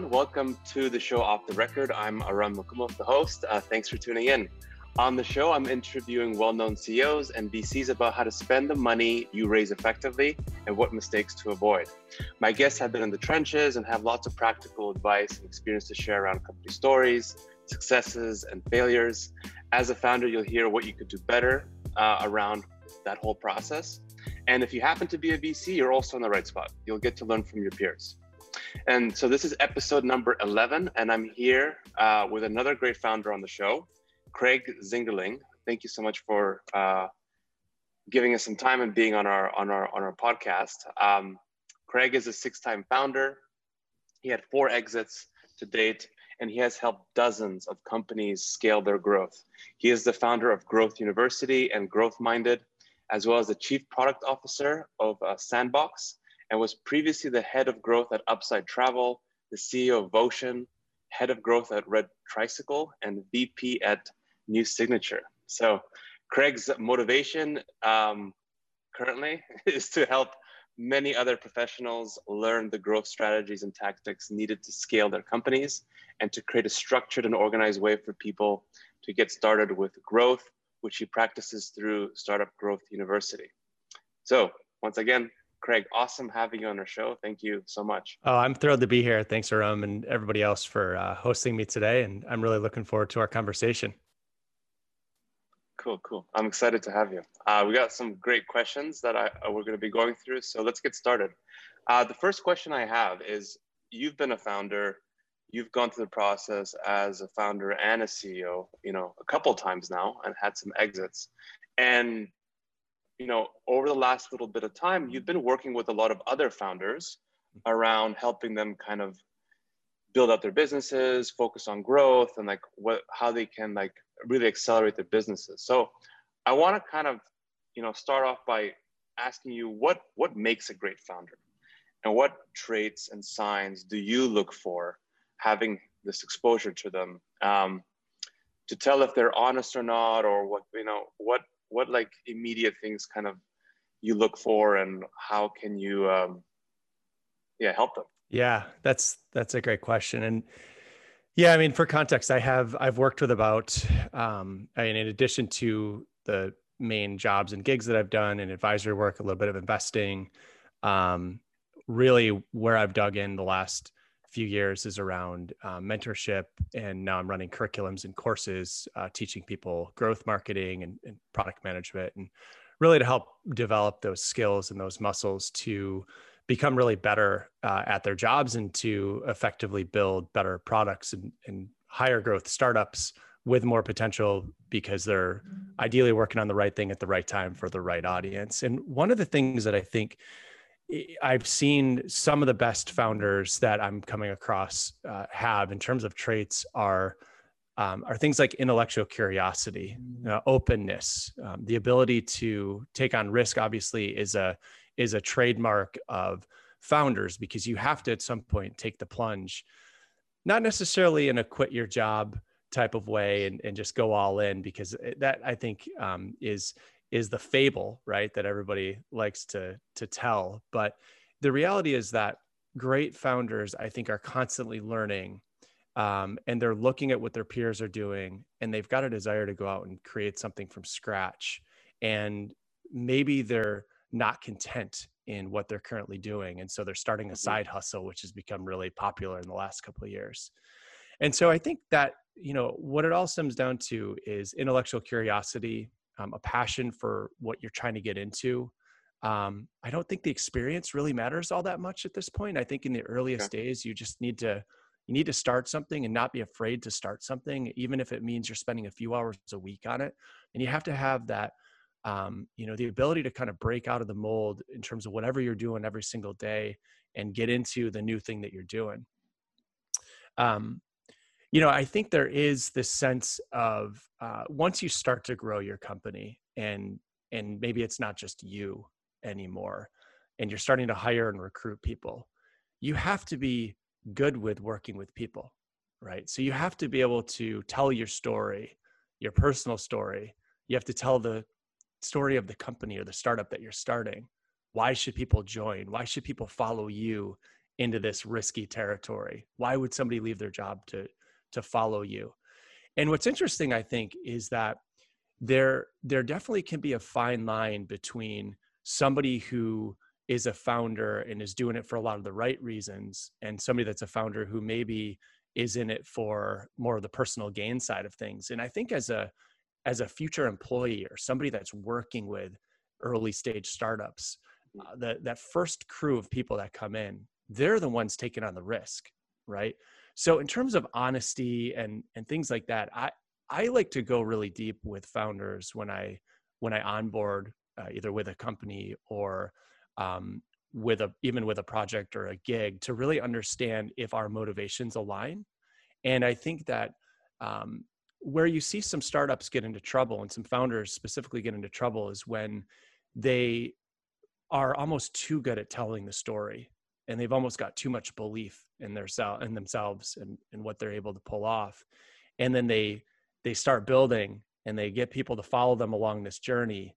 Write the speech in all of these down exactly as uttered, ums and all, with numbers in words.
everyone. Welcome to the show Off the Record. I'm Aram Mukumov, the host. Uh, thanks for tuning in. On the show, I'm interviewing well-known C E Os and V Cs about how to spend the money you raise effectively and what mistakes to avoid. My guests have been in the trenches and have lots of practical advice and experience to share around company stories, successes, and failures. As a founder, you'll hear what you could do better uh, around that whole process. And if you happen to be a V C, you're also in the right spot. You'll get to learn from your peers. And so this is episode number eleven, and I'm here uh, with another great founder on the show, Craig Zingling. Thank you so much for uh, giving us some time and being on our on our on our podcast. Um, Craig is a six-time founder. He had four exits to date, and he has helped dozens of companies scale their growth. He is the founder of Growth University and Growth Minded, as well as the chief product officer of uh, Sandboxx, and was previously the head of growth at Upside Travel, the C E O of Votion, head of growth at Red Tricycle, and V P at New Signature. So Craig's motivation um, currently is to help many other professionals learn the growth strategies and tactics needed to scale their companies and to create a structured and organized way for people to get started with growth, which he practices through Startup Growth University. So once again, Craig, awesome having you on our show. Thank you so much. Oh, I'm thrilled to be here. Thanks, Aram, and everybody else for uh, hosting me today. And I'm really looking forward to our conversation. Cool, cool. I'm excited to have you. Uh, we got some great questions that I, we're going to be going through. So let's get started. Uh, the first question I have is, you've been a founder. You've gone through the process as a founder and a C E O, you know, a couple of times now, and had some exits. And you know, over the last little bit of time, you've been working with a lot of other founders around helping them kind of build out their businesses, focus on growth, and like what, how they can like really accelerate their businesses. So I want to kind of, you know, start off by asking you what, what makes a great founder, and what traits and signs do you look for having this exposure to them um, to tell if they're honest or not, or what, you know, what, what like immediate things kind of you look for, and how can you, um, yeah, help them? Yeah, that's, that's a great question. And yeah, I mean, for context, I have, I've worked with about, um, I mean, in addition to the main jobs and gigs that I've done and advisory work, a little bit of investing, um, really where I've dug in the last few years is around uh, mentorship, and now I'm running curriculums and courses, uh, teaching people growth marketing and, and product management, and really to help develop those skills and those muscles to become really better uh, at their jobs and to effectively build better products and, and higher growth startups with more potential, because they're ideally working on the right thing at the right time for the right audience. And one of the things that I think I've seen some of the best founders that I'm coming across uh, have in terms of traits are, um, are things like intellectual curiosity, uh, openness, um, the ability to take on risk. Obviously is a, is a trademark of founders, because you have to at some point take the plunge, not necessarily in a quit your job type of way and, and just go all in, because that I think um, is, is the fable, right, that everybody likes to, to tell. But the reality is that great founders, I think, are constantly learning, um, and they're looking at what their peers are doing, and they've got a desire to go out and create something from scratch. And maybe they're not content in what they're currently doing, and so they're starting a side hustle, which has become really popular in the last couple of years. And so I think that, you know, what it all stems down to is intellectual curiosity, Um, a passion for what you're trying to get into. Um, I don't think the experience really matters all that much at this point. I think in the earliest yeah. days, you just need to, you need to start something and not be afraid to start something, even if it means you're spending a few hours a week on it. And you have to have that, um, you know, the ability to kind of break out of the mold in terms of whatever you're doing every single day and get into the new thing that you're doing. Um, You know, I think there is this sense of uh, once you start to grow your company, and and maybe it's not just you anymore, and you're starting to hire and recruit people, you have to be good with working with people, right? So you have to be able to tell your story, your personal story. You have to tell the story of the company or the startup that you're starting. Why should people join? Why should people follow you into this risky territory? Why would somebody leave their job to, to follow you? And what's interesting, I think, is that there, there definitely can be a fine line between somebody who is a founder and is doing it for a lot of the right reasons, and somebody that's a founder who maybe is in it for more of the personal gain side of things. And I think as a, as a future employee or somebody that's working with early stage startups, uh, the, that first crew of people that come in, they're the ones taking on the risk, right? So in terms of honesty and, and things like that, I, I like to go really deep with founders when I, when I onboard uh, either with a company or um, with a, even with a project or a gig, to really understand if our motivations align. And I think that um, where you see some startups get into trouble, and some founders specifically get into trouble, is when they are almost too good at telling the story, and they've almost got too much belief in their self, in themselves, and, and what they're able to pull off. And then they, they start building and they get people to follow them along this journey.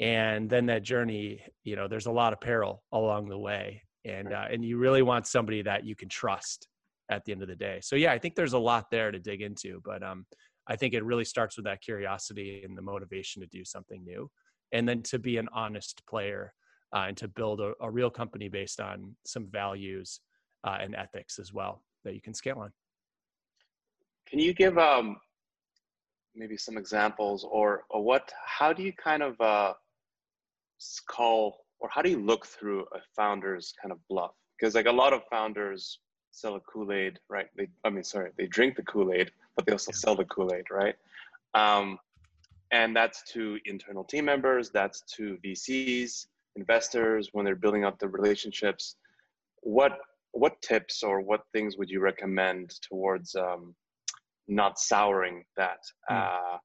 And then that journey, you know, there's a lot of peril along the way. And, uh, and you really want somebody that you can trust at the end of the day. So yeah, I think there's a lot there to dig into, but um, I think it really starts with that curiosity and the motivation to do something new. And then to be an honest player uh, and to build a, a real company based on some values uh, and ethics as well that you can scale on. Can you give, um, maybe some examples, or, or what, how do you kind of uh, call, or how do you look through a founder's kind of bluff? Because like a lot of founders sell a Kool-Aid, right? They, I mean, sorry, they drink the Kool-Aid, but they also sell the Kool-Aid, right? Um, and that's to internal team members, that's to V Cs, investors, when they're building up the relationships. What, what tips or what things would you recommend towards um, not souring that, uh,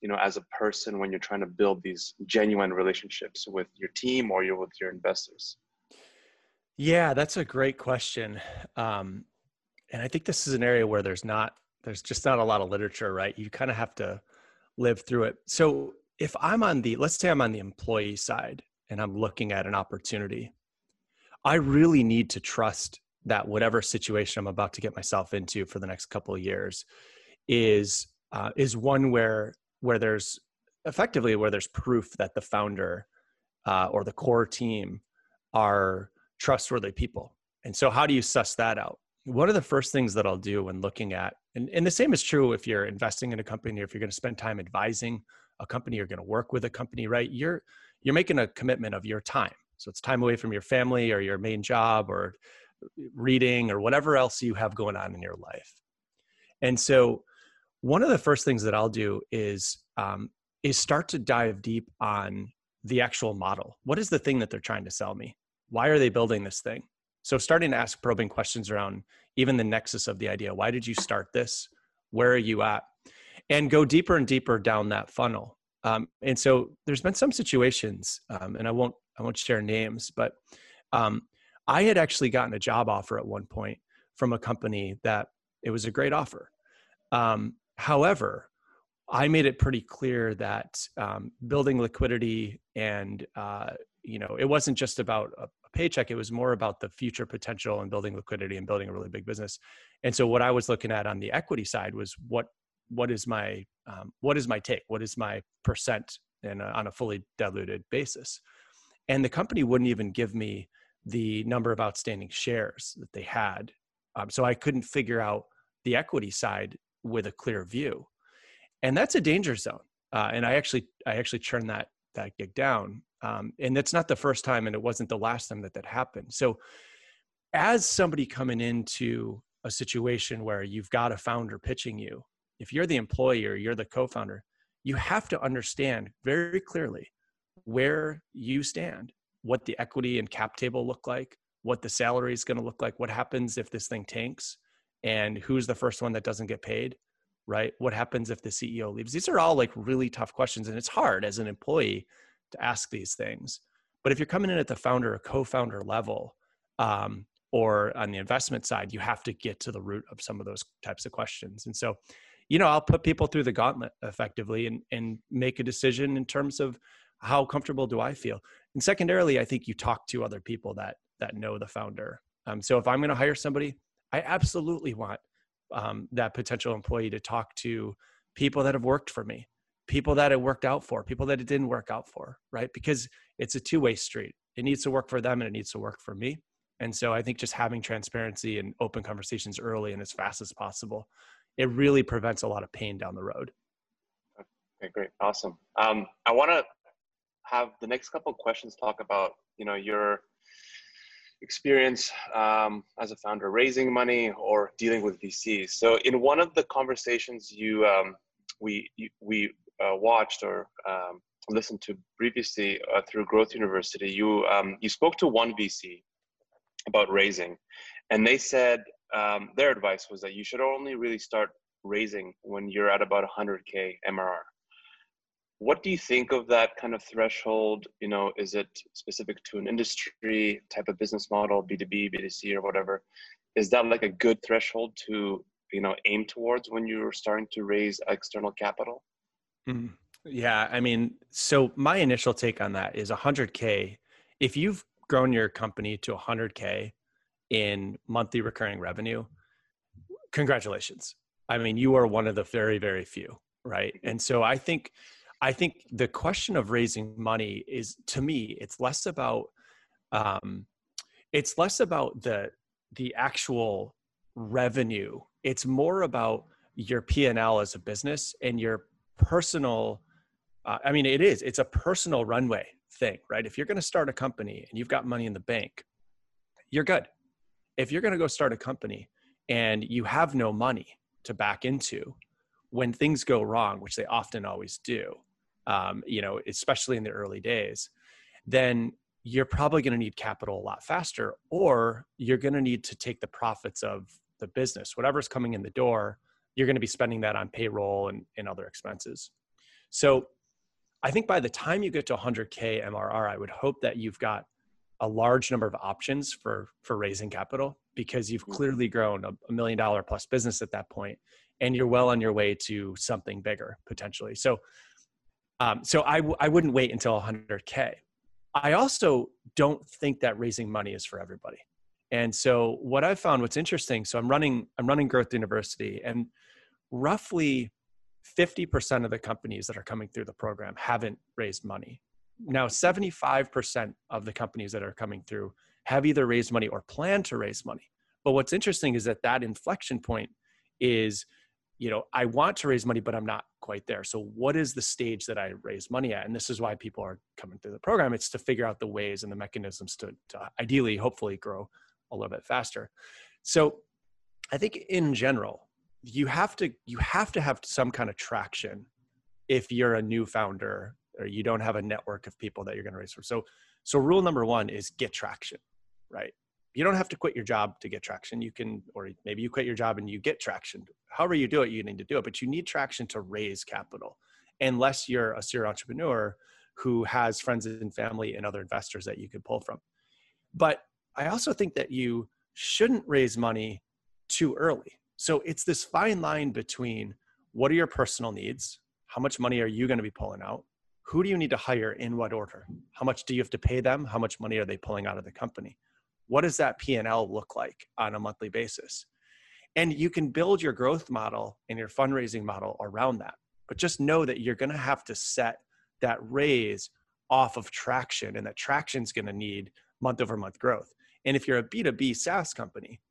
you know, as a person when you're trying to build these genuine relationships with your team or you're with your investors? Yeah, that's a great question. Um, and I think this is an area where there's not, there's just not a lot of literature, right? You kind of have to live through it. So if I'm on the, let's say I'm on the employee side and I'm looking at an opportunity, I really need to trust that whatever situation I'm about to get myself into for the next couple of years is uh, is one where where there's effectively where there's proof that the founder uh, or the core team are trustworthy people. And so how do you suss that out? One of the first things that I'll do when looking at, and, and the same is true if you're investing in a company, or if you're going to spend time advising a company, you're going to work with a company, right? You're you're making a commitment of your time. So it's time away from your family or your main job or reading or whatever else you have going on in your life. And so one of the first things that I'll do is, um, is start to dive deep on the actual model. What is the thing that they're trying to sell me? Why are they building this thing? So starting to ask probing questions around even the nexus of the idea. Why did you start this? Where are you at? And go deeper and deeper down that funnel. Um, and so there's been some situations, um, and I won't, I won't share names, but um, I had actually gotten a job offer at one point from a company that it was a great offer. Um, however, I made it pretty clear that um, building liquidity and, uh, you know, it wasn't just about a paycheck. It was more about the future potential and building liquidity and building a really big business. And so what I was looking at on the equity side was what, what is my, um, what is my take? What is my percent in a, on a fully diluted basis? And the company wouldn't even give me the number of outstanding shares that they had. Um, so I couldn't figure out the equity side with a clear view. And that's a danger zone. Uh, and I actually, I actually turned that, that gig down. Um, and that's not the first time, and it wasn't the last time that that happened. So as somebody coming into a situation where you've got a founder pitching you, if you're the employee or you're the co-founder, you have to understand very clearly where you stand, what the equity and cap table look like, what the salary is going to look like, what happens if this thing tanks, and who's the first one that doesn't get paid, right? What happens if the C E O leaves? These are all like really tough questions, and it's hard as an employee to ask these things. But if you're coming in at the founder or co-founder level, um, or on the investment side, you have to get to the root of some of those types of questions. And so, you know, I'll put people through the gauntlet effectively and, and make a decision in terms of how comfortable do I feel? And secondarily, I think you talk to other people that that know the founder Um, so if I'm going to hire somebody, I absolutely want um, that potential employee to talk to people that have worked for me, people that it worked out for, people that it didn't work out for, right? Because it's a two-way street. It needs to work for them and it needs to work for me. And so I think just having transparency and open conversations early and as fast as possible, it really prevents a lot of pain down the road. Okay, great. Awesome. Um, I want to have the next couple of questions talk about, you know, your experience um, as a founder raising money or dealing with V Cs. So in one of the conversations you, um, we, you, we uh, watched or um, listened to previously uh, through Growth University, you, um, you spoke to one V C about raising, and they said um, their advice was that you should only really start raising when you're at about one hundred K M R R. What do you think of that kind of threshold? You know, is it specific to an industry, type of business model, B two B, B two C, or whatever? Is that like a good threshold to, you know, aim towards when you're starting to raise external capital? Mm, yeah, I mean, so my initial take on that is one hundred K. If you've grown your company to one hundred K in monthly recurring revenue, congratulations. I mean, you are one of the very, very few, right? And so I think... I think the question of raising money is, to me, it's less about, um, it's less about the, the actual revenue. It's more about your P and L as a business and your personal, uh, I mean, it is, it's a personal runway thing, right? If you're going to start a company and you've got money in the bank, you're good. If you're going to go start a company and you have no money to back into, when things go wrong, which they often always do, um, you know, especially in the early days, then you're probably going to need capital a lot faster, or you're going to need to take the profits of the business, whatever's coming in the door, you're going to be spending that on payroll and, and other expenses. So I think by the time you get to one hundred K M R R, I would hope that you've got a large number of options for, for raising capital, because you've clearly grown a, a million dollar plus business at that point, and you're well on your way to something bigger potentially. So, um, so I, w- I wouldn't wait until one hundred K. I also don't think that raising money is for everybody. And so what I've found, what's interesting, so I'm running, I'm running Growth University, and roughly fifty percent of the companies that are coming through the program haven't raised money. Now, seventy-five percent of the companies that are coming through have either raised money or plan to raise money. But what's interesting is that that inflection point is, you know, I want to raise money, but I'm not quite there. So what is the stage that I raise money at? And this is why people are coming through the program. It's to figure out the ways and the mechanisms to, to ideally, hopefully grow a little bit faster. So I think in general, you have to, you have to have some kind of traction if you're a new founder or you don't have a network of people that you're going to raise for. So, so rule number one is get traction, right? You don't have to quit your job to get traction. You can, or maybe you quit your job and you get traction. However you do it, you need to do it, but you need traction to raise capital, unless you're a serial entrepreneur who has friends and family and other investors that you could pull from. But I also think that you shouldn't raise money too early. So it's this fine line between what are your personal needs? How much money are you going to be pulling out? Who do you need to hire in what order? How much do you have to pay them? How much money are they pulling out of the company? What does that P and L look like on a monthly basis? And you can build your growth model and your fundraising model around that. But just know that you're going to have to set that raise off of traction, and that traction's going to need month over month growth. And if you're a B two B SaaS company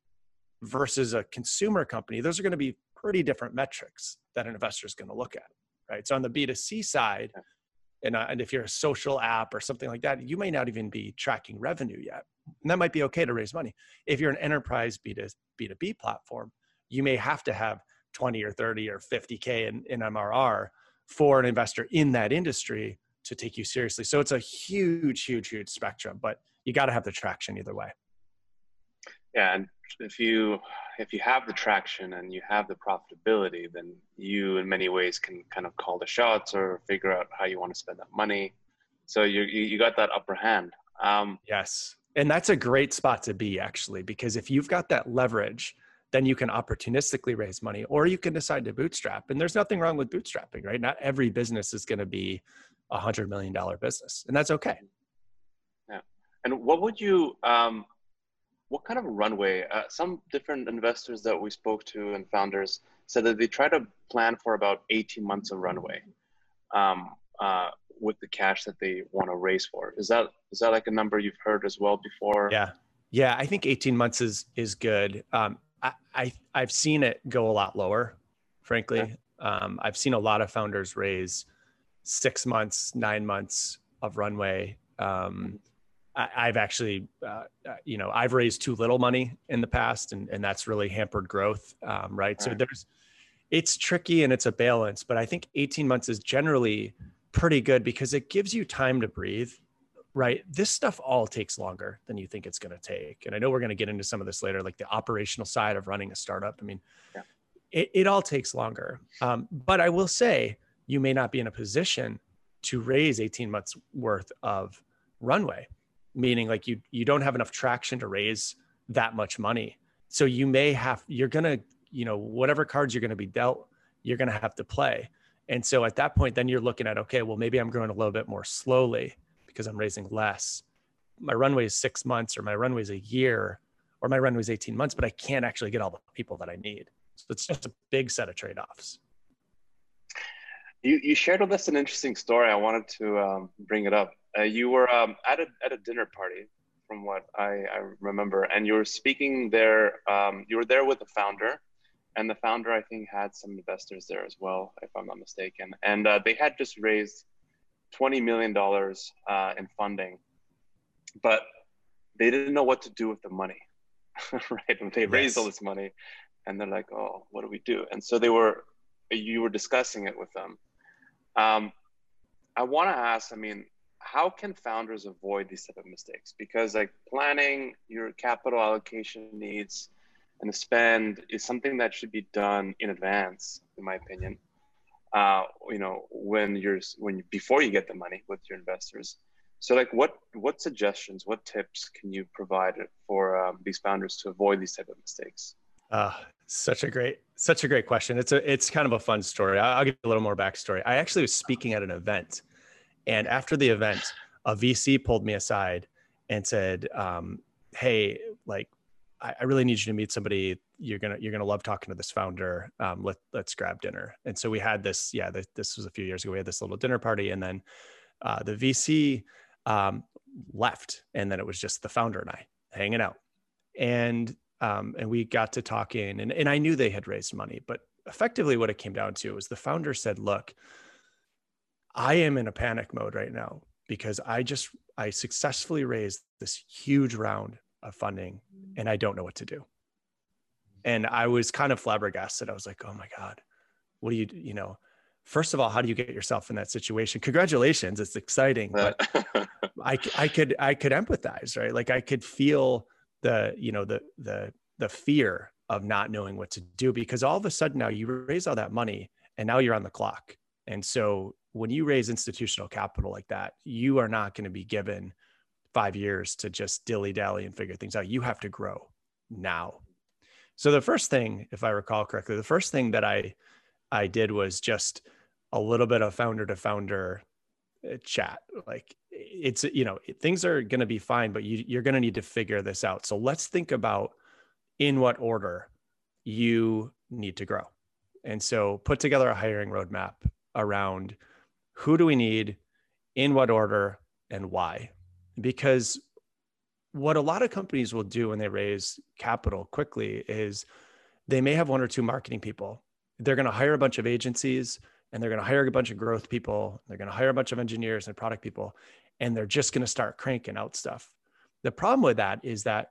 versus a consumer company, those are going to be pretty different metrics that an investor is going to look at, right? So on the B two C side, and, uh, and if you're a social app or something like that, you may not even be tracking revenue yet. And that might be okay to raise money. If you're an enterprise B two B platform, you may have to have twenty or thirty or fifty K in, in M R R for an investor in that industry to take you seriously. So it's a huge, huge, huge spectrum, but you got to have the traction either way. Yeah. And if you, if you have the traction and you have the profitability, then you in many ways can kind of call the shots or figure out how you want to spend that money. So you, you got that upper hand. Um, yes. And that's a great spot to be, actually, because if you've got that leverage, then you can opportunistically raise money, or you can decide to bootstrap. And there's nothing wrong with bootstrapping, right? Not every business is going to be a hundred million dollar business, and that's okay. Yeah. And what would you, um, what kind of runway? Uh, some different investors that we spoke to and founders said that they try to plan for about eighteen months of runway um, uh, with the cash that they want to raise for. Is that is that like a number you've heard as well before? Yeah, yeah. I think eighteen months is is good. Um, I, I I've seen it go a lot lower, frankly. Okay. Um, I've seen a lot of founders raise six months, nine months of runway. Um, I, I've actually, uh, you know, I've raised too little money in the past, and, and that's really hampered growth, um, right? So there's, it's tricky and it's a balance, but I think eighteen months is generally pretty good because it gives you time to breathe, right? This stuff all takes longer than you think it's going to take. And I know we're going to get into some of this later, like the operational side of running a startup. I mean, yeah. it, it all takes longer. Um, but I will say, you may not be in a position to raise eighteen months worth of runway, meaning like you you don't have enough traction to raise that much money. So you may have, you're gonna, you know, whatever cards you're gonna be dealt, you're gonna have to play. And so at that point, then you're looking at, okay, well, maybe I'm growing a little bit more slowly because I'm raising less. My runway is six months or my runway is a year or my runway is eighteen months, but I can't actually get all the people that I need. So it's just a big set of trade-offs. You, you shared with us an interesting story. I wanted to um, bring it up. Uh, you were um, at, a, at a dinner party, from what I, I remember, and you were speaking there. Um, you were there with the founder, and the founder, I think, had some investors there as well, if I'm not mistaken. And uh, they had just raised twenty million dollars uh, in funding, but they didn't know what to do with the money, right? And they yes. raised all this money, and they're like, oh, what do we do? And so they were, you were discussing it with them. Um, I want to ask, I mean, how can founders avoid these type of mistakes? Because like planning your capital allocation needs and the spend is something that should be done in advance, in my opinion. Uh, you know, when you're when you, before you get the money with your investors. So like, what what suggestions, what tips can you provide for um, these founders to avoid these type of mistakes? Uh, such a great, such a great question. It's a, it's kind of a fun story. I'll give you a little more backstory. I actually was speaking at an event, and after the event, a V C pulled me aside and said, um, "Hey, like, I, I really need you to meet somebody. You're gonna, you're gonna love talking to this founder. Um, let, let's grab dinner." And so we had this. Yeah, the, this was a few years ago. We had this little dinner party, and then uh, the V C um, left, and then it was just the founder and I hanging out, and. Um, and we got to talking, and, and I knew they had raised money, but effectively what it came down to was the founder said, look, I am in a panic mode right now because I just, I successfully raised this huge round of funding and I don't know what to do. And I was kind of flabbergasted. I was like, oh my God, what do you, you know, first of all, how do you get yourself in that situation? Congratulations. It's exciting, but I, I could, I could empathize, right? Like I could feel the, you know, the, the, the fear of not knowing what to do, because all of a sudden now you raise all that money and now you're on the clock. And so when you raise institutional capital like that, you are not going to be given five years to just dilly dally and figure things out. You have to grow now. So the first thing, if I recall correctly, the first thing that I, I did was just a little bit of founder to founder chat. Like, it's, you know, things are going to be fine, but you, you're going to need to figure this out. So let's think about in what order you need to grow. And so put together a hiring roadmap around who do we need, in what order, and why. Because what a lot of companies will do when they raise capital quickly is they may have one or two marketing people. They're going to hire a bunch of agencies, and they're going to hire a bunch of growth people. They're going to hire a bunch of engineers and product people, and they're just going to start cranking out stuff. The problem with that is that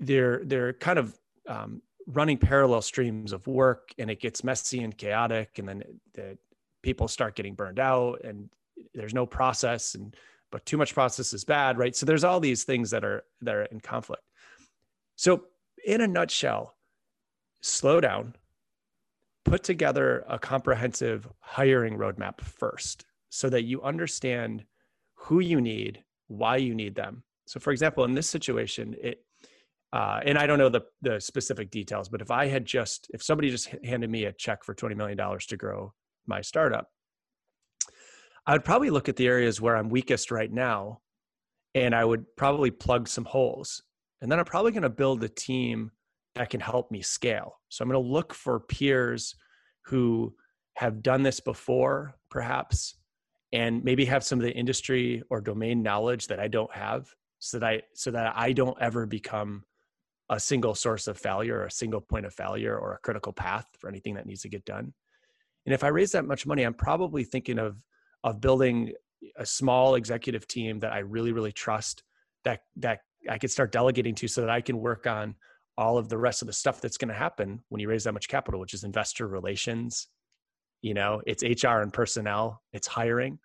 they're, they're kind of um, running parallel streams of work, and it gets messy and chaotic. And then the people start getting burned out, and there's no process, and, but too much process is bad, right? So there's all these things that are, that are in conflict. So in a nutshell, slow down. Put together a comprehensive hiring roadmap first so that you understand who you need, why you need them. So for example, in this situation, it, uh, and I don't know the, the specific details, but if I had just, if somebody just handed me a check for twenty million dollars to grow my startup, I would probably look at the areas where I'm weakest right now, and I would probably plug some holes And then I'm probably going to build a team that can help me scale. So I'm going to look for peers who have done this before, perhaps, and maybe have some of the industry or domain knowledge that I don't have, so that I, so that I don't ever become a single source of failure or a single point of failure or a critical path for anything that needs to get done. And if I raise that much money, I'm probably thinking of, of building a small executive team that I really, really trust, that, that I could start delegating to, so that I can work on all of the rest of the stuff that's going to happen when you raise that much capital, which is investor relations, you know, it's H R and personnel, it's hiring.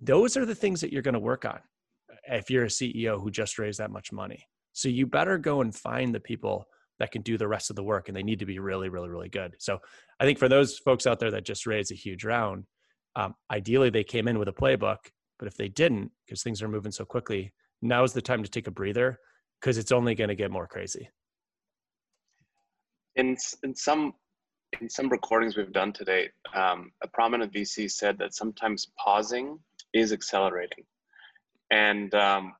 Those are the things that you're going to work on if you're a C E O who just raised that much money. So you better go and find the people that can do the rest of the work, and they need to be really, really, really good. So I think for those folks out there that just raised a huge round, um, ideally they came in with a playbook, but if they didn't, because things are moving so quickly, now is the time to take a breather, because it's only going to get more crazy. In, in some in some recordings we've done today, um, a prominent V C said that sometimes pausing is accelerating. And um,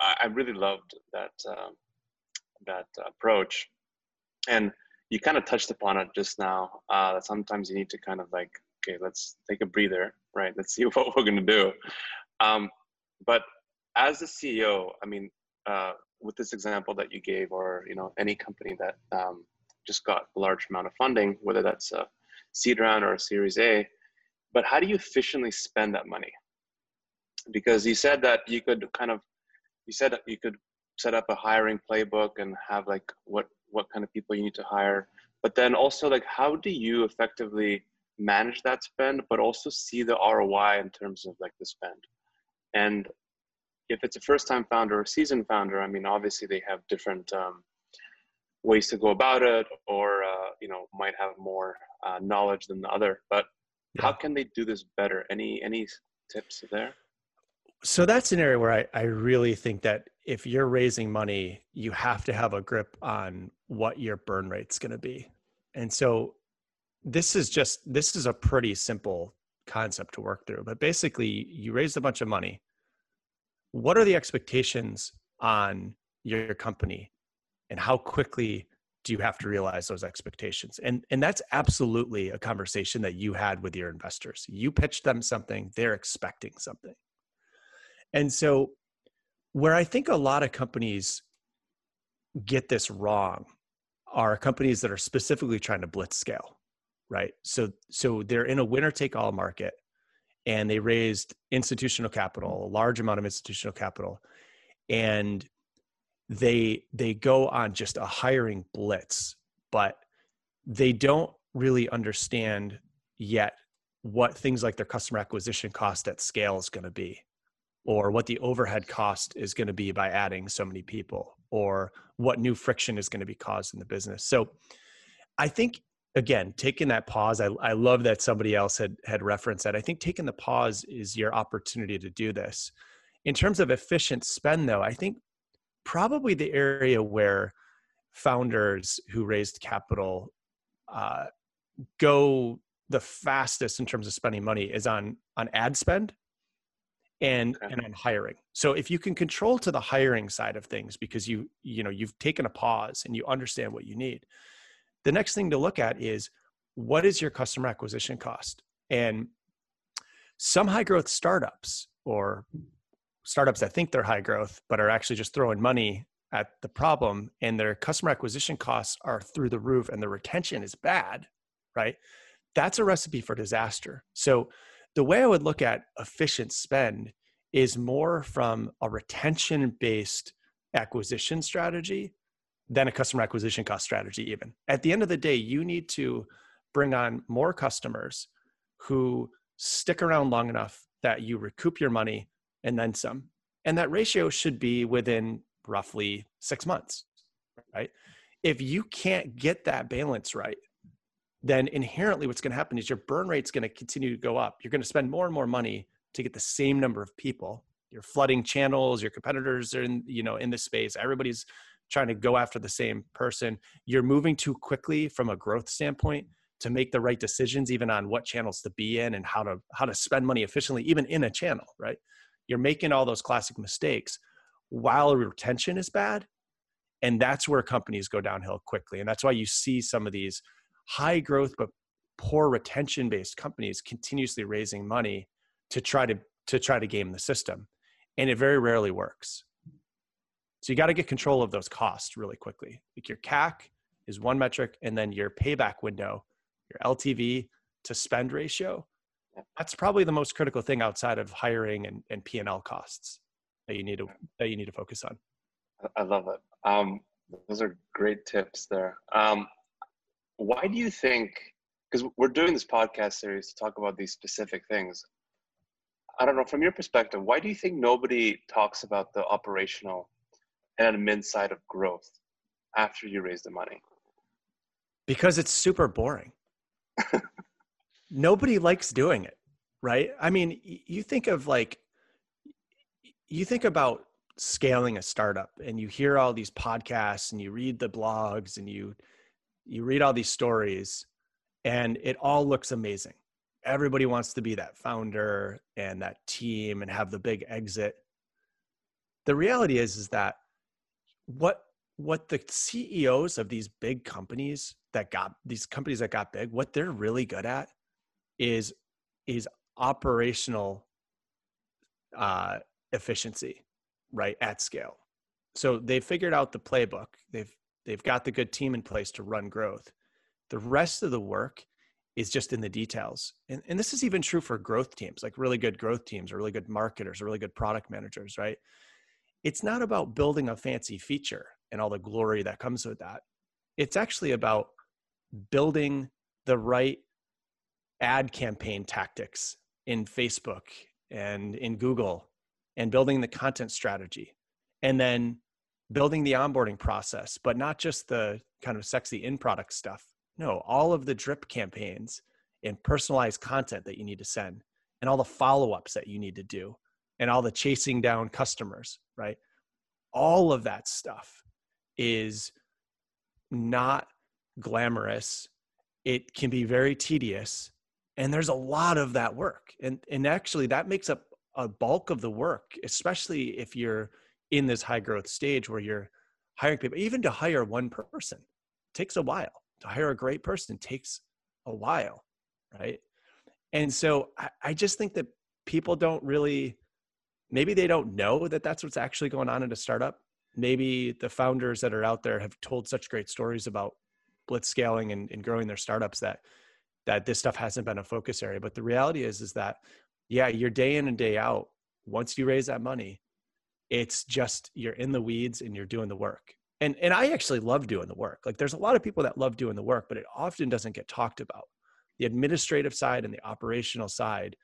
I, I really loved that, uh, that approach. And you kind of touched upon it just now, uh, that sometimes you need to kind of like, okay, let's take a breather, right? Let's see what we're going to do. Um, but as a C E O, I mean, uh, with this example that you gave, or, you know, any company that, um, just got a large amount of funding, whether that's a seed round or a Series A, but how do you efficiently spend that money? Because you said that you could kind of, you said that you could set up a hiring playbook and have like what, what kind of people you need to hire, but then also like, how do you effectively manage that spend, but also see the R O I in terms of like the spend? And if it's a first-time founder or seasoned founder, I mean, obviously they have different, um, ways to go about it, or, uh, you know, might have more uh, knowledge than the other, but yeah. How can they do this better? Any, any tips there? So that's an area where I, I really think that if you're raising money, you have to have a grip on what your burn rate's going to be. And so this is just, this is a pretty simple concept to work through, but basically you raised a bunch of money. What are the expectations on your company? And how quickly do you have to realize those expectations? And, and that's absolutely a conversation that you had with your investors. You pitched them something, they're expecting something. And so where I think a lot of companies get this wrong are companies that are specifically trying to blitz scale, right? So, so they're in a winner take all market, and they raised institutional capital, a large amount of institutional capital, and they they go on just a hiring blitz, but they don't really understand yet what things like their customer acquisition cost at scale is going to be, or what the overhead cost is going to be by adding so many people, or what new friction is going to be caused in the business. So I think, again, taking that pause, I, I love that somebody else had, had referenced that. I think taking the pause is your opportunity to do this. In terms of efficient spend, though, I think probably the area where founders who raised capital uh, go the fastest in terms of spending money is on, on ad spend and, okay. and on hiring. So if you can control to the hiring side of things, because you, you know, you've taken a pause and you understand what you need, the next thing to look at is what is your customer acquisition cost? And some high growth startups, or startups that think they're high growth, but are actually just throwing money at the problem, and their customer acquisition costs are through the roof, and their retention is bad, right? That's a recipe for disaster. So the way I would look at efficient spend is more from a retention-based acquisition strategy than a customer acquisition cost strategy even. At the end of the day, you need to bring on more customers who stick around long enough that you recoup your money and then some. And that ratio should be within roughly six months, right? If you can't get that balance right, then inherently what's going to happen is your burn rate's going to continue to go up. You're going to spend more and more money to get the same number of people. You're flooding channels, your competitors are in, you know, in this space. Everybody's trying to go after the same person. You're moving too quickly from a growth standpoint to make the right decisions, even on what channels to be in and how to, how to spend money efficiently, even in a channel, right? You're making all those classic mistakes while retention is bad. And that's where companies go downhill quickly. And that's why you see some of these high growth, but poor retention based companies continuously raising money to try to, to try to game the system. And it very rarely works. So you got to get control of those costs really quickly. Like your C A C is one metric, and then your payback window, your L T V to spend ratio. That's probably the most critical thing outside of hiring and, and P and L costs that you need to, that you need to focus on. I love it. Um, those are great tips there. Um, why do you think, because we're doing this podcast series to talk about these specific things. I don't know, from your perspective, why do you think nobody talks about the operational and admin side of growth after you raise the money? Because it's super boring. Nobody likes doing it, right? I mean, you think of like, you think about scaling a startup and you hear all these podcasts and you read the blogs and you, you read all these stories and it all looks amazing. Everybody wants to be that founder and that team and have the big exit. The reality is, is that what, what the C E Os of these big companies that got these companies that got big, what they're really good at is, is operational uh, efficiency, right? At scale. So they figured out the playbook. They've, they've got the good team in place to run growth. The rest of the work is just in the details. And, and this is even true for growth teams, like really good growth teams or really good marketers or really good product managers, right? It's not about building a fancy feature and all the glory that comes with that. It's actually about building the right ad campaign tactics in Facebook and in Google and building the content strategy and then building the onboarding process, but not just the kind of sexy in-product stuff. No, all of the drip campaigns and personalized content that you need to send and all the follow-ups that you need to do and all the chasing down customers, right? All of that stuff is not glamorous. It can be very tedious. And there's a lot of that work. And, and actually that makes up a bulk of the work, especially if you're in this high growth stage where you're hiring people. Even to hire one person takes a while. To hire a great person takes a while, right? And so I, I just think that people don't really, maybe they don't know that that's what's actually going on in a startup. Maybe the founders that are out there have told such great stories about blitz scaling and, and growing their startups that that this stuff hasn't been a focus area. But the reality is, is that, yeah, you're day in and day out. Once you raise that money, it's just, you're in the weeds and you're doing the work. And and I actually love doing the work. Like there's a lot of people that love doing the work, but it often doesn't get talked about. The administrative side and the operational side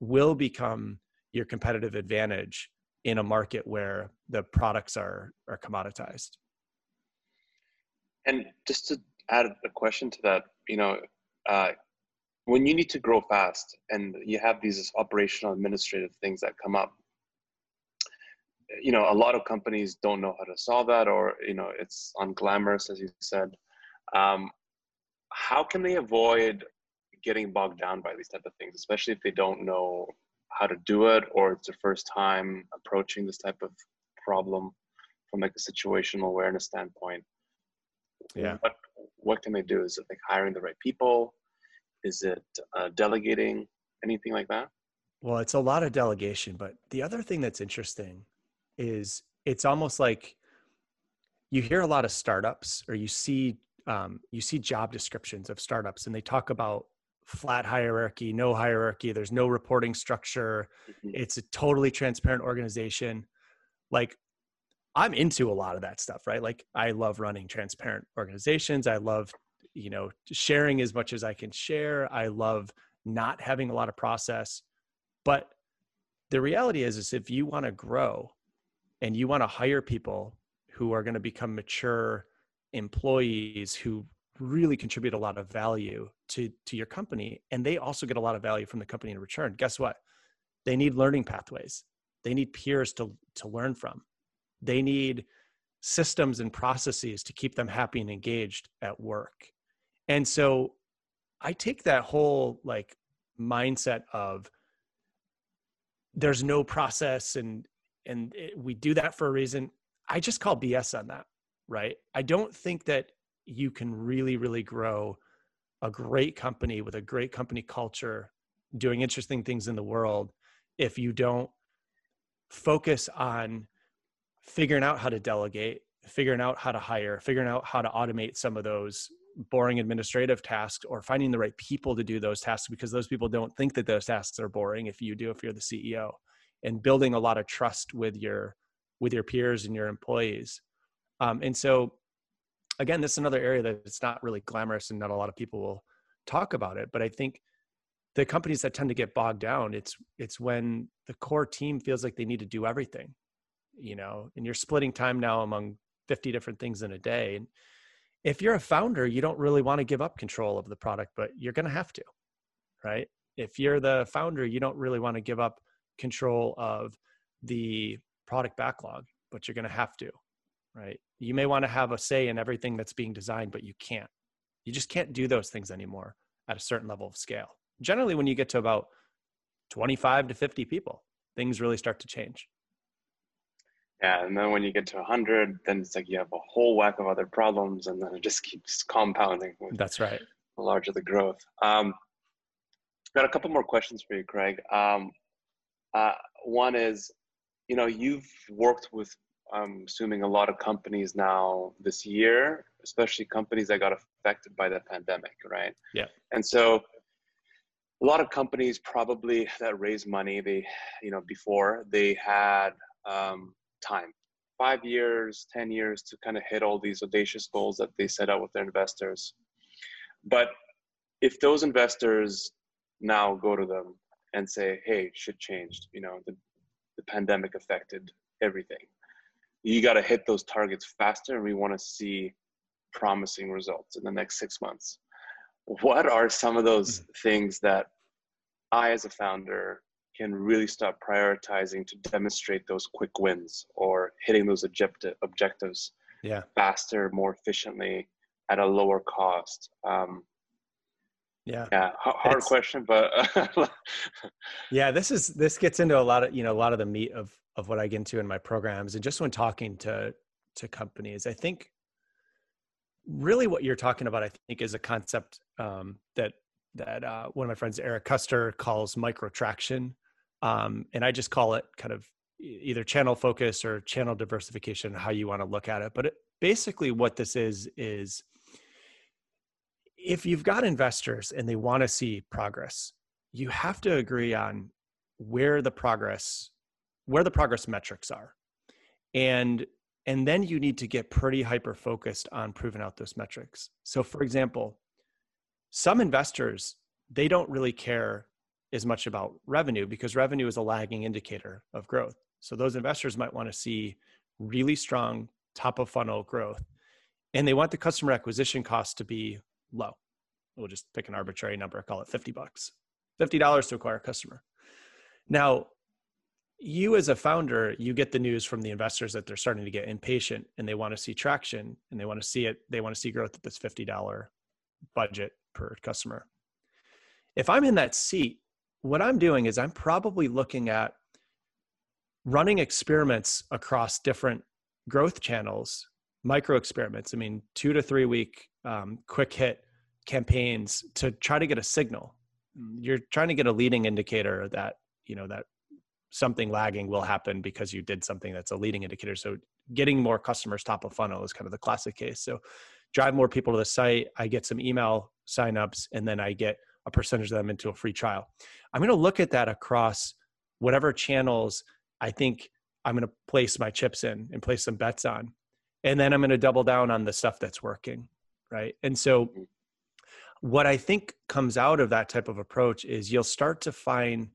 will become your competitive advantage in a market where the products are are commoditized. And just to add a question to that, you know, uh, when you need to grow fast and you have these operational administrative things that come up, you know, a lot of companies don't know how to solve that, or, you know, it's unglamorous, as you said. Um, how can they avoid getting bogged down by these type of things, especially if they don't know how to do it, or it's their first time approaching this type of problem from like a situational awareness standpoint? Yeah. What, what can they do? Is it like hiring the right people? Is it uh, delegating? Anything like that? Well, it's a lot of delegation, but the other thing that's interesting is it's almost like you hear a lot of startups, or you see um, you see job descriptions of startups, and they talk about flat hierarchy, no hierarchy, there's no reporting structure, mm-hmm. It's a totally transparent organization. Like I'm into a lot of that stuff, right? Like I love running transparent organizations. I love, you know, sharing as much as I can share. I love not having a lot of process. But the reality is, is if you want to grow, and you want to hire people who are going to become mature employees who really contribute a lot of value to, to your company, and they also get a lot of value from the company in return. Guess what? They need learning pathways. They need peers to, to learn from. They need systems and processes to keep them happy and engaged at work. And so I take that whole like mindset of there's no process and And we do that for a reason. I just call B S on that. right? I don't think that you can really, really grow a great company with a great company culture doing interesting things in the world if you don't focus on figuring out how to delegate, figuring out how to hire, figuring out how to automate some of those boring administrative tasks, or finding the right people to do those tasks, because those people don't think that those tasks are boring if you do, if you're the C E O, and building a lot of trust with your with your peers and your employees. Um, and so again, this is another area that it's not really glamorous and not a lot of people will talk about it, but I think the companies that tend to get bogged down, it's it's when the core team feels like they need to do everything, you know, and you're splitting time now among fifty different things in a day. And if you're a founder, you don't really want to give up control of the product, but you're going to have to, right? If you're the founder, you don't really want to give up control of the product backlog, but you're going to have to, right? You may want to have a say in everything that's being designed, but you can't. You just can't do those things anymore at a certain level of scale. Generally, when you get to about twenty-five to fifty people, things really start to change. Yeah, and then when you get to one hundred, then it's like you have a whole whack of other problems, and then it just keeps compounding. With That's right. The larger the growth. Um, got a couple more questions for you, Craig. Um, uh, one is, you know, you've worked with, I'm assuming, a lot of companies now this year, especially companies that got affected by the pandemic, right? Yeah. And so a lot of companies probably that raised money, they, you know, before they had um, time, five years, ten years to kind of hit all these audacious goals that they set out with their investors. But if those investors now go to them and say, hey, shit changed, you know, the, the pandemic affected everything. You got to hit those targets faster, and we want to see promising results in the next six months. What are some of those things that I, as a founder, can really start prioritizing to demonstrate those quick wins or hitting those objective objectives yeah. faster, more efficiently, at a lower cost? Um, yeah, yeah, hard it's, question, but yeah, this is this gets into a lot of you know a lot of the meat of of what I get into in my programs, and just when talking to to companies, I think. Really what you're talking about, I think, is a concept um, that that uh, one of my friends, Eric Custer, calls microtraction. Um, and I just call it kind of either channel focus or channel diversification, how you want to look at it. But it, basically what this is, is if you've got investors and they want to see progress, you have to agree on where the progress, where the progress metrics are. And And then you need to get pretty hyper-focused on proving out those metrics. So for example, some investors, they don't really care as much about revenue because revenue is a lagging indicator of growth. So those investors might want to see really strong top of funnel growth, and they want the customer acquisition cost to be low. We'll just pick an arbitrary number, call it fifty bucks, fifty dollars to acquire a customer. Now, you as a founder, you get the news from the investors that they're starting to get impatient and they want to see traction and they want to see it. They want to see growth at this fifty dollar budget per customer. If I'm in that seat, what I'm doing is I'm probably looking at running experiments across different growth channels, micro experiments. I mean, two to three week um, quick hit campaigns to try to get a signal. You're trying to get a leading indicator that, you know, that something lagging will happen because you did something that's a leading indicator. So getting more customers top of funnel is kind of the classic case. So drive more people to the site. I get some email signups, and then I get a percentage of them into a free trial. I'm going to look at that across whatever channels I think I'm going to place my chips in and place some bets on. And then I'm going to double down on the stuff that's working. Right. And so what I think comes out of that type of approach is you'll start to find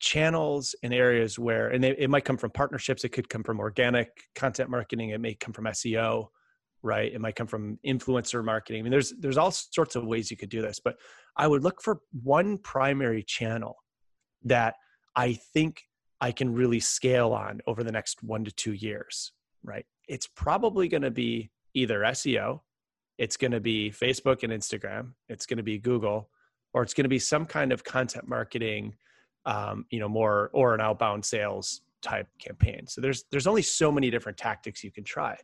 channels and areas where, and it, it might come from partnerships, it could come from organic content marketing, it may come from S E O, right? It might come from influencer marketing. I mean, there's there's all sorts of ways you could do this, but I would look for one primary channel that I think I can really scale on over the next one to two years, right? It's probably going to be either S E O, it's going to be Facebook and Instagram, it's going to be Google, or it's going to be some kind of content marketing. Um, you know, more or an outbound sales type campaign. So there's there's only so many different tactics you can try.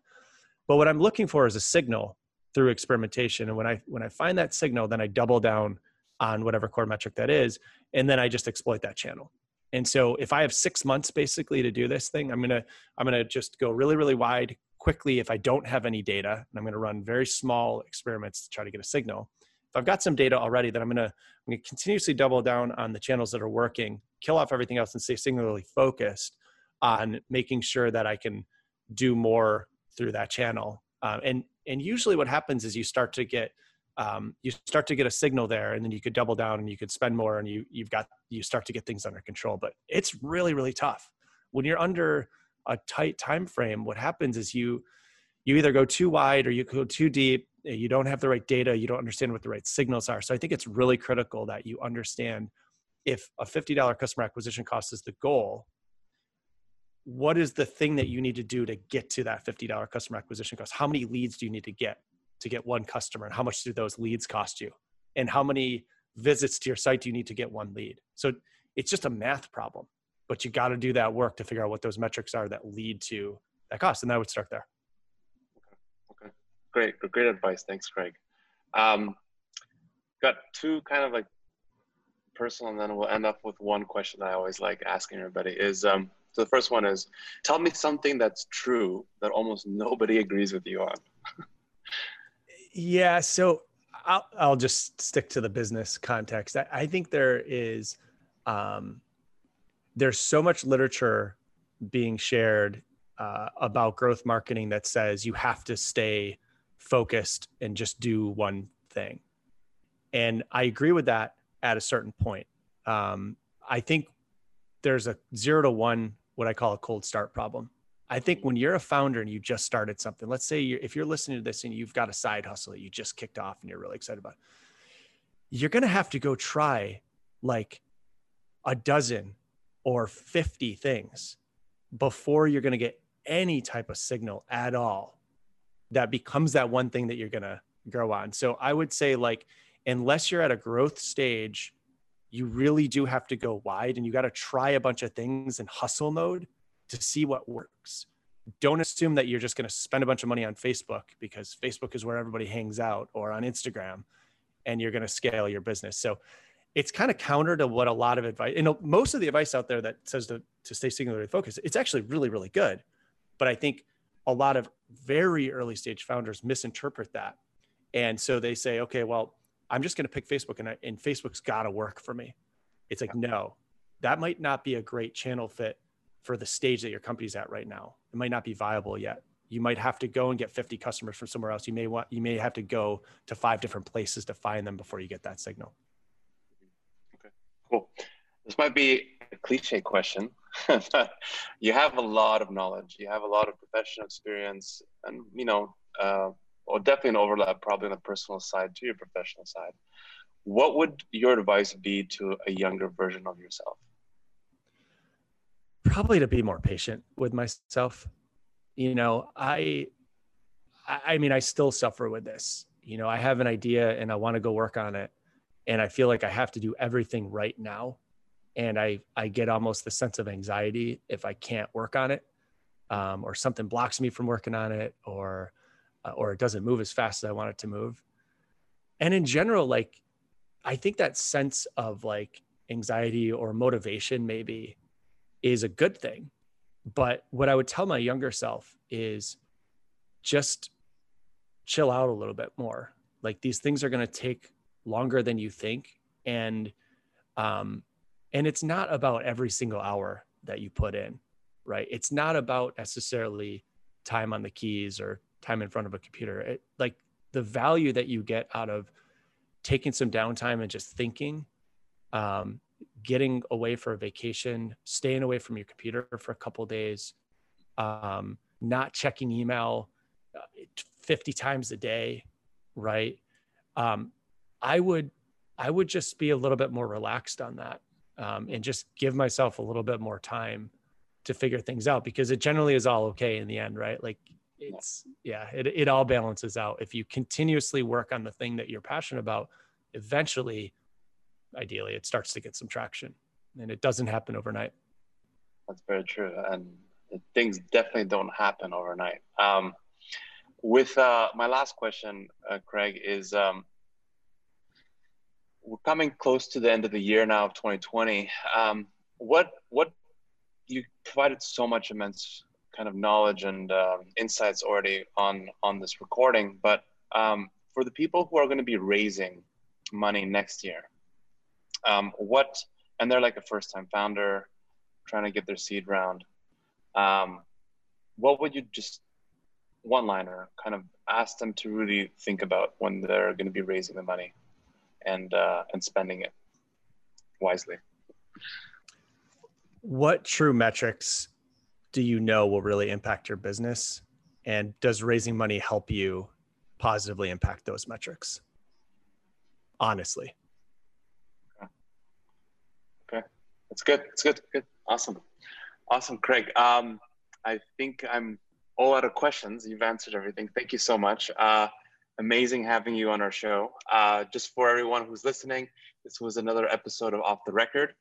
But what I'm looking for is a signal through experimentation. And when I, when I find that signal, then I double down on whatever core metric that is. And then I just exploit that channel. And so if I have six months basically to do this thing, I'm going to, I'm going to just go really, really wide quickly if I don't have any data. And I'm going to run very small experiments to try to get a signal. If I've got some data already, then I'm going to, I'm going to continuously double down on the channels that are working, kill off everything else, and stay singularly focused on making sure that I can do more through that channel. Um, and, and usually what happens is you start to get, um, you start to get a signal there, and then you could double down and you could spend more, and you, you've got, you start to get things under control. But it's really, really tough. When you're under a tight time frame, what happens is you, you either go too wide or you go too deep. You don't have the right data. You don't understand what the right signals are. So I think it's really critical that you understand, if a fifty dollar customer acquisition cost is the goal, what is the thing that you need to do to get to that fifty dollar customer acquisition cost? How many leads do you need to get to get one customer? And how much do those leads cost you? And how many visits to your site do you need to get one lead? So it's just a math problem, but you got to do that work to figure out what those metrics are that lead to that cost. And I would start there. Okay. Okay. Great. Great advice. Thanks, Craig. Um, got two kind of like personal, and then we'll end up with one question that I always like asking everybody is, um, so the first one is, tell me something that's true that almost nobody agrees with you on. Yeah, so I'll, I'll just stick to the business context. I, I think there is, um, there's so much literature being shared uh, about growth marketing that says you have to stay focused and just do one thing. And I agree with that at a certain point. Um, I think there's a zero to one, what I call a cold start problem. I think when you're a founder and you just started something, let's say you're, if you're listening to this and you've got a side hustle that you just kicked off and you're really excited about it, you're going to have to go try like a dozen or fifty things before you're going to get any type of signal at all that becomes that one thing that you're going to grow on. So I would say, like, unless you're at a growth stage, you really do have to go wide, and you got to try a bunch of things in hustle mode to see what works. Don't assume that you're just going to spend a bunch of money on Facebook because Facebook is where everybody hangs out, or on Instagram, and you're going to scale your business. So it's kind of counter to what a lot of advice, you know, most of the advice out there that says to, to stay singularly focused, it's actually really, really good. But I think a lot of very early stage founders misinterpret that. And so they say, okay, well, I'm just going to pick Facebook and, I, and Facebook's got to work for me. It's like, no, that might not be a great channel fit for the stage that your company's at right now. It might not be viable yet. You might have to go and get fifty customers from somewhere else. You may want, you may have to go to five different places to find them before you get that signal. Okay, cool. This might be a cliche question. You have a lot of knowledge. You have a lot of professional experience, and you know, uh, or definitely an overlap probably on the personal side to your professional side. What would your advice be to a younger version of yourself? Probably to be more patient with myself. You know, I, I mean, I still suffer with this. You know, I have an idea and I want to go work on it, and I feel like I have to do everything right now. And I, I get almost the sense of anxiety if I can't work on it, um, or something blocks me from working on it, or or it doesn't move as fast as I want it to move. And in general, like, I think that sense of like anxiety or motivation maybe is a good thing. But what I would tell my younger self is just chill out a little bit more. Like, these things are going to take longer than you think. And, um, and it's not about every single hour that you put in, right? It's not about necessarily time on the keys or time in front of a computer. It, like, the value that you get out of taking some downtime and just thinking, um, getting away for a vacation, staying away from your computer for a couple of days, um, not checking email fifty times a day, right? Um, I would, I would just be a little bit more relaxed on that, um, and just give myself a little bit more time to figure things out, because it generally is all okay in the end, right? Like, it's, yeah, it, it all balances out. If you continuously work on the thing that you're passionate about, eventually, ideally, it starts to get some traction, and it doesn't happen overnight. That's very true. And things definitely don't happen overnight. Um, With uh, my last question, uh, Craig, is um, we're coming close to the end of the year now of twenty twenty. Um, what, what you provided so much immense kind of knowledge and uh, insights already on, on this recording, but um, for the people who are going to be raising money next year, um, what, and they're like a first-time founder trying to get their seed round, um, what would you just one-liner kind of ask them to really think about when they're going to be raising the money and uh, and spending it wisely? What true metrics do you know will really impact your business, and does raising money help you positively impact those metrics? Honestly. Okay, okay. That's good. That's good. Good. Awesome, awesome, Craig. Um, I think I'm all out of questions. You've answered everything. Thank you so much. Uh, amazing having you on our show. Uh, just for everyone who's listening, this was another episode of Off the Record.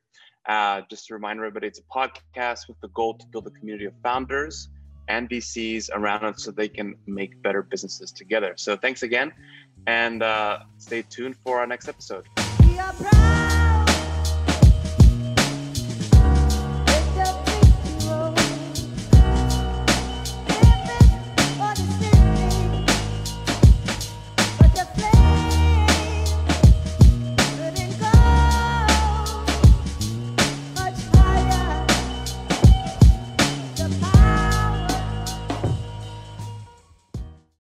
Uh, just to remind everybody, it's a podcast with the goal to build a community of founders and V Cs around us so they can make better businesses together. So thanks again, and uh, stay tuned for our next episode. We are proud.